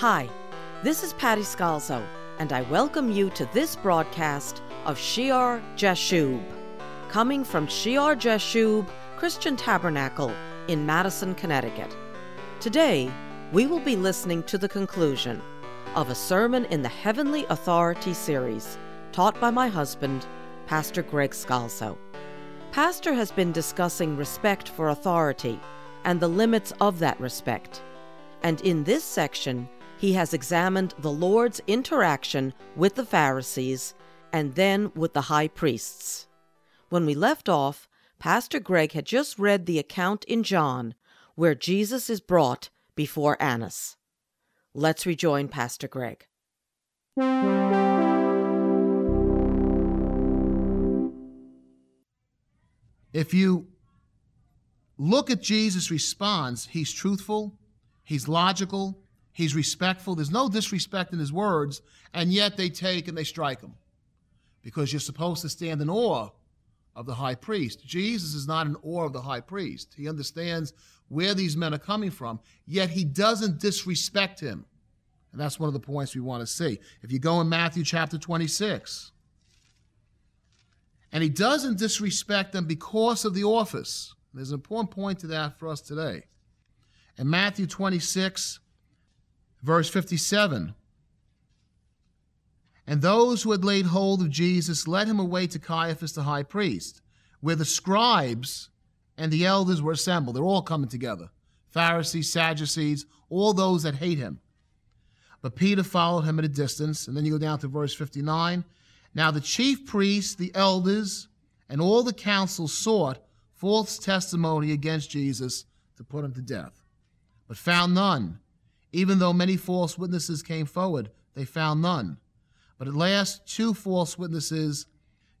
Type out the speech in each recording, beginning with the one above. Hi, this is Patty Scalzo, and I welcome you to this broadcast of Shear-Jashub, coming from Shear-Jashub Christian Tabernacle in Madison, Connecticut. Today, we will be listening to the conclusion of a sermon in the Heavenly Authority series taught by my husband, Pastor Greg Scalzo. Pastor has been discussing respect for authority and the limits of that respect. And in this section, he has examined the Lord's interaction with the Pharisees and then with the high priests. When we left off, Pastor Greg had just read the account in John where Jesus is brought before Annas. Let's rejoin Pastor Greg. If you look at Jesus' response, he's truthful, he's logical, he's respectful. There's no disrespect in his words, and yet they take and they strike him because you're supposed to stand in awe of the high priest. Jesus is not in awe of the high priest. He understands where these men are coming from, yet he doesn't disrespect him. And that's one of the points we want to see. If you go in Matthew chapter 26, and he doesn't disrespect them because of the office. There's an important point to that for us today. In Matthew 26, verse 57, and those who had laid hold of Jesus led him away to Caiaphas the high priest, where the scribes and the elders were assembled. They're all coming together. Pharisees, Sadducees, all those that hate him. But Peter followed him at a distance. And then you go down to verse 59. Now the chief priests, the elders, and all the council sought false testimony against Jesus to put him to death, but found none. Even though many false witnesses came forward, they found none. But at last, two false witnesses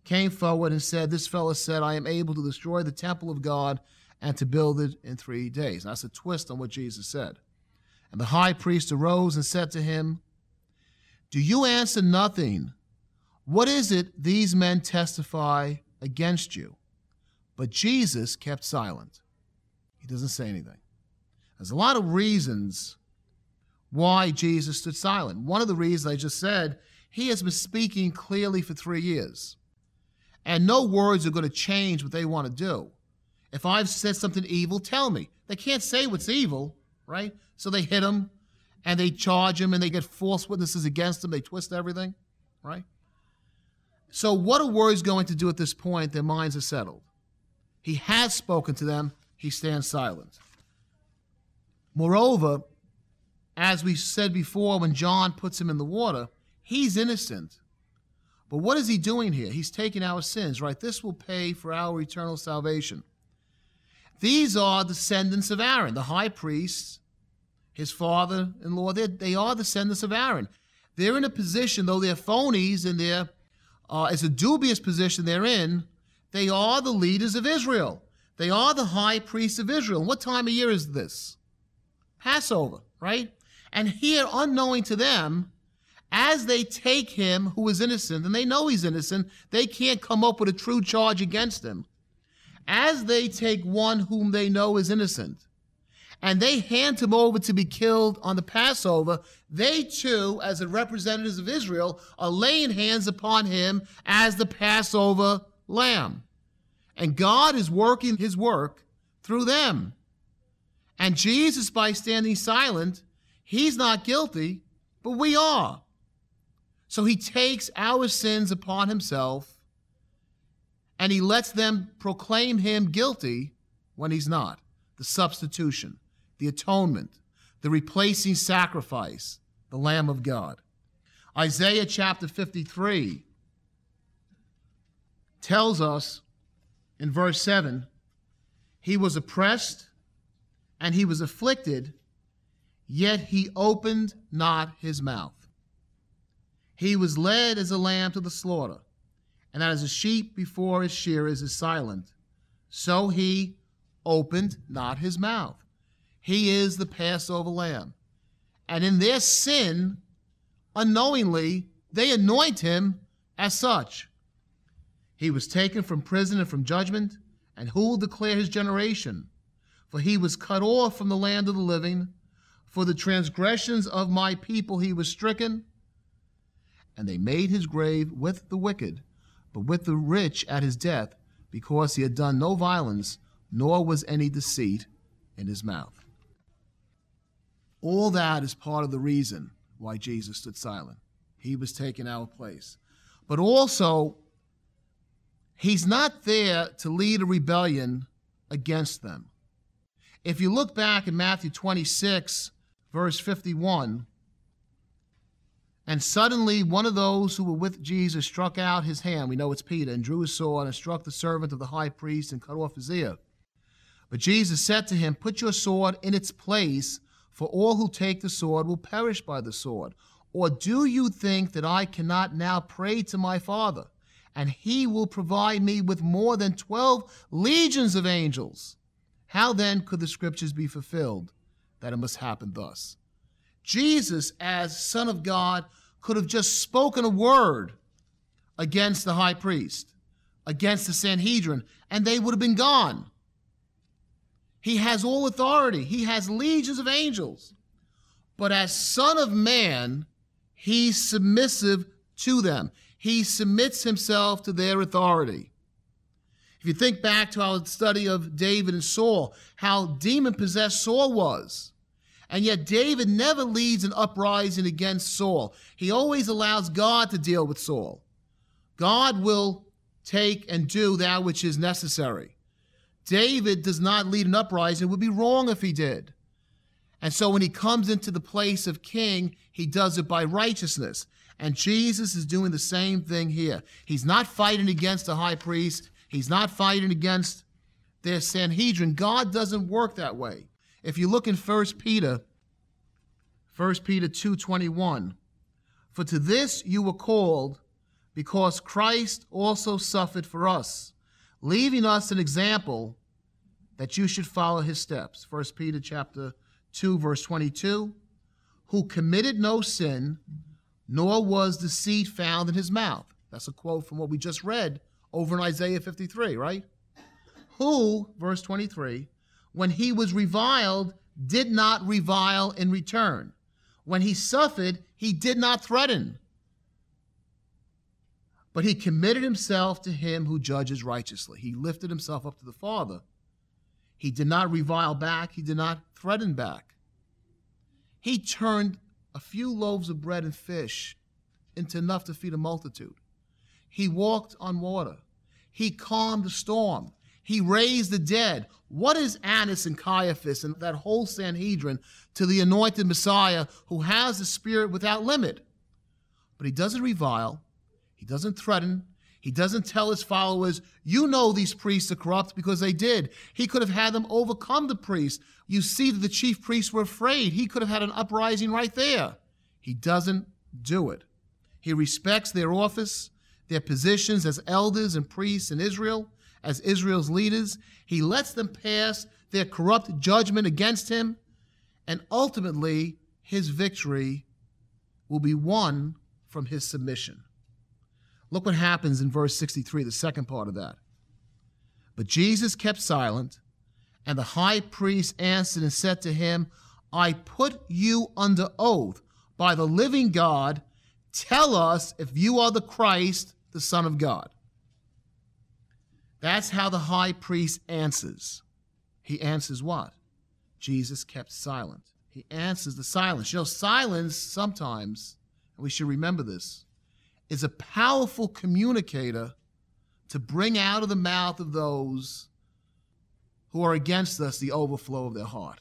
came forward and said, this fellow said, I am able to destroy the temple of God and to build it in 3 days. Now, that's a twist on what Jesus said. And the high priest arose and said to him, do you answer nothing? What is it these men testify against you? But Jesus kept silent. He doesn't say anything. There's a lot of reasons why Jesus stood silent. One of the reasons I just said, he has been speaking clearly for 3 years. And no words are going to change what they want to do. If I've said something evil, tell me. They can't say what's evil, right? So they hit him, and they charge him, and they get false witnesses against him. They twist everything, right? So what are words going to do at this point? Their minds are settled. He has spoken to them. He stands silent. Moreover, as we said before, when John puts him in the water, he's innocent. But what is he doing here? He's taking our sins, right? This will pay for our eternal salvation. These are descendants of Aaron, the high priest, his father-in-law. They are descendants of Aaron. They're in a position, though they're phonies and it's a dubious position they're in, they are the leaders of Israel. They are the high priests of Israel. And what time of year is this? Passover, right? And here, unknowing to them, as they take him who is innocent, and they know he's innocent, they can't come up with a true charge against him. As they take one whom they know is innocent, and they hand him over to be killed on the Passover, they too, as the representatives of Israel, are laying hands upon him as the Passover lamb. And God is working his work through them. And Jesus, by standing silent, he's not guilty, but we are. So he takes our sins upon himself, and he lets them proclaim him guilty when he's not. The substitution, the atonement, the replacing sacrifice, the Lamb of God. Isaiah chapter 53 tells us in verse 7, he was oppressed and he was afflicted, yet he opened not his mouth. He was led as a lamb to the slaughter, and as a sheep before his shearers is silent, so he opened not his mouth. He is the Passover lamb. And in their sin, unknowingly, they anoint him as such. He was taken from prison and from judgment, and who will declare his generation? For he was cut off from the land of the living, For the transgressions of my people he was stricken. And they made his grave with the wicked, but with the rich at his death, because he had done no violence, nor was any deceit in his mouth. All that is part of the reason why Jesus stood silent. He was taking our place. But also, he's not there to lead a rebellion against them. If you look back in Matthew 26, verse 51, and suddenly one of those who were with Jesus struck out his hand, we know it's Peter, and drew his sword and struck the servant of the high priest and cut off his ear. But Jesus said to him, put your sword in its place, for all who take the sword will perish by the sword. Or do you think that I cannot now pray to my Father, and he will provide me with more than 12 legions of angels? How then could the scriptures be fulfilled that it must happen thus? Jesus, as Son of God, could have just spoken a word against the high priest, against the Sanhedrin, and they would have been gone. He has all authority. He has legions of angels. But as Son of Man, he's submissive to them. He submits himself to their authority. If you think back to our study of David and Saul, how demon-possessed Saul was. And yet David never leads an uprising against Saul. He always allows God to deal with Saul. God will take and do that which is necessary. David does not lead an uprising. It would be wrong if he did. And so when he comes into the place of king, he does it by righteousness. And Jesus is doing the same thing here. He's not fighting against the high priest. He's not fighting against their Sanhedrin. God doesn't work that way. If you look in 1 Peter 2:21, for to this you were called, because Christ also suffered for us, leaving us an example that you should follow his steps. 1 Peter chapter 2, verse 22, who committed no sin, nor was deceit found in his mouth. That's a quote from what we just read over in Isaiah 53, right? Who, verse 23, when he was reviled, did not revile in return. When he suffered, he did not threaten. But he committed himself to him who judges righteously. He lifted himself up to the Father. He did not revile back. He did not threaten back. He turned a few loaves of bread and fish into enough to feed a multitude. He walked on water. He calmed the storm. He raised the dead. What is Annas and Caiaphas and that whole Sanhedrin to the anointed Messiah who has the Spirit without limit? But he doesn't revile. He doesn't threaten. He doesn't tell his followers, you know these priests are corrupt, because they did. He could have had them overcome the priests. You see that the chief priests were afraid. He could have had an uprising right there. He doesn't do it. He respects their office, their positions as elders and priests in Israel, as Israel's leaders. He lets them pass their corrupt judgment against him, and ultimately his victory will be won from his submission. Look what happens in verse 63, the second part of that. But Jesus kept silent, and the high priest answered and said to him, I put you under oath by the living God. Tell us if you are the Christ, the Son of God. That's how the high priest answers. He answers what? Jesus kept silent. He answers the silence. You know, silence sometimes, and we should remember this, is a powerful communicator to bring out of the mouth of those who are against us the overflow of their heart.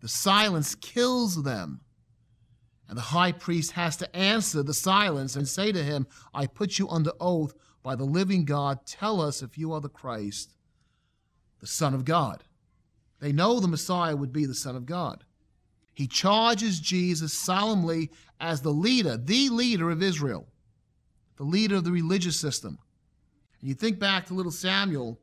The silence kills them. And the high priest has to answer the silence and say to him, I put you under oath by the living God. Tell us if you are the Christ, the Son of God. They know the Messiah would be the Son of God. He charges Jesus solemnly as the leader of Israel, the leader of the religious system. And you think back to little Samuel,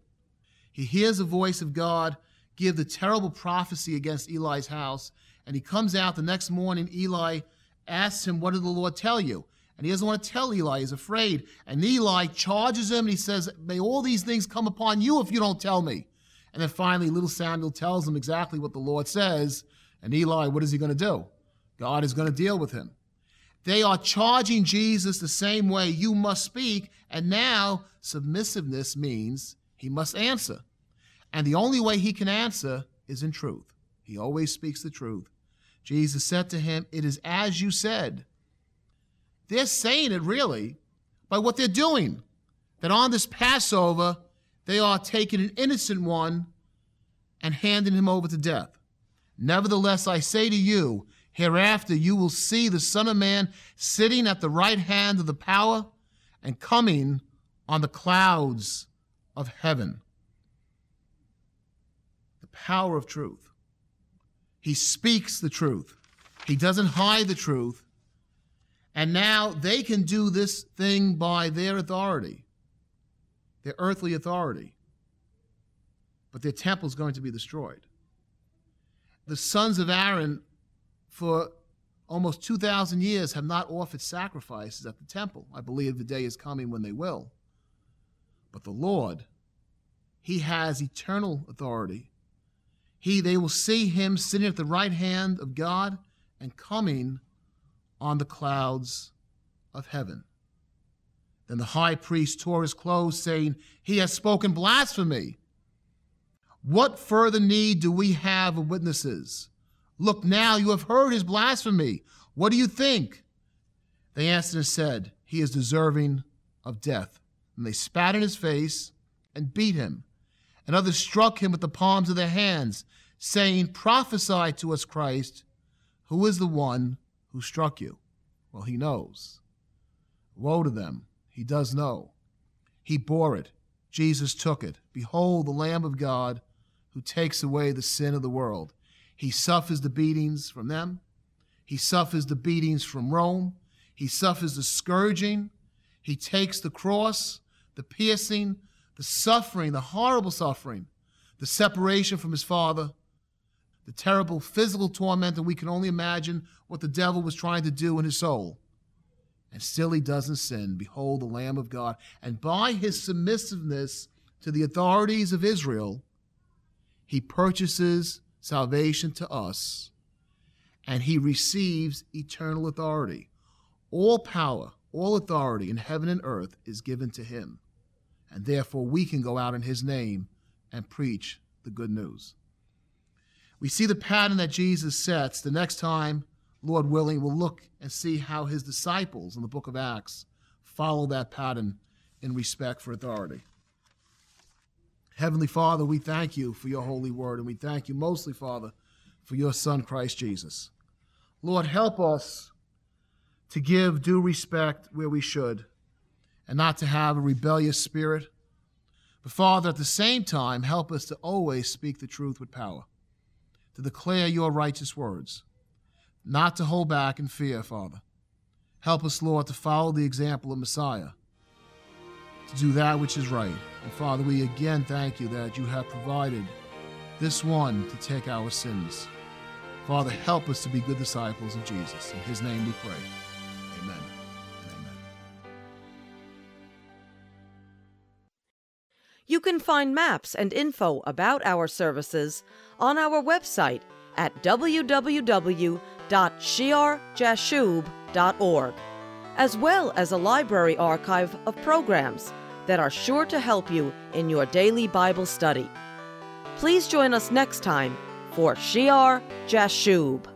he hears the voice of God give the terrible prophecy against Eli's house, and he comes out the next morning. Eli asks him, what did the Lord tell you? And he doesn't want to tell Eli. He's afraid. And Eli charges him, and he says, may all these things come upon you if you don't tell me. And then finally, little Samuel tells him exactly what the Lord says, And Eli, what is he going to do? God is going to deal with him. They are charging Jesus the same way, you must speak, and now submissiveness means he must answer. And the only way he can answer is in truth. He always speaks the truth. Jesus said to him, it is as you said. They're saying it really by what they're doing, that on this Passover, they are taking an innocent one and handing him over to death. Nevertheless, I say to you, hereafter you will see the Son of Man sitting at the right hand of the power and coming on the clouds of heaven. The power of truth. He speaks the truth. He doesn't hide the truth. And now they can do this thing by their authority, their earthly authority. But their temple is going to be destroyed. The sons of Aaron for almost 2,000 years have not offered sacrifices at the temple. I believe the day is coming when they will. But the Lord, he has eternal authority. They will see him sitting at the right hand of God and coming on the clouds of heaven. Then the high priest tore his clothes, saying, he has spoken blasphemy. What further need do we have of witnesses? Look now, you have heard his blasphemy. What do you think? They answered and said, he is deserving of death. And they spat in his face and beat him. And others struck him with the palms of their hands, saying, prophesy to us, Christ, who is the one who struck you? Well, he knows. Woe to them. He does know. He bore it. Jesus took it. Behold, the Lamb of God who takes away the sin of the world. He suffers the beatings from them. He suffers the beatings from Rome. He suffers the scourging. He takes the cross, the piercing, the suffering, the horrible suffering, the separation from his Father, the terrible physical torment that we can only imagine what the devil was trying to do in his soul. And still he doesn't sin. Behold the Lamb of God. And by his submissiveness to the authorities of Israel, he purchases salvation to us, and he receives eternal authority. All power, all authority in heaven and earth is given to him. And therefore, we can go out in his name and preach the good news. We see the pattern that Jesus sets. The next time, Lord willing, we'll look and see how his disciples in the book of Acts follow that pattern in respect for authority. Heavenly Father, we thank you for your holy word, and we thank you mostly, Father, for your Son, Christ Jesus. Lord, help us to give due respect where we should, and not to have a rebellious spirit. But Father, at the same time, help us to always speak the truth with power, to declare your righteous words, not to hold back in fear, Father. Help us, Lord, to follow the example of Messiah, to do that which is right. And Father, we again thank you that you have provided this one to take our sins. Father, help us to be good disciples of Jesus. In his name we pray. Amen. You can find maps and info about our services on our website at www.shear-jashub.org, as well as a library archive of programs that are sure to help you in your daily Bible study. Please join us next time for Shear-Jashub.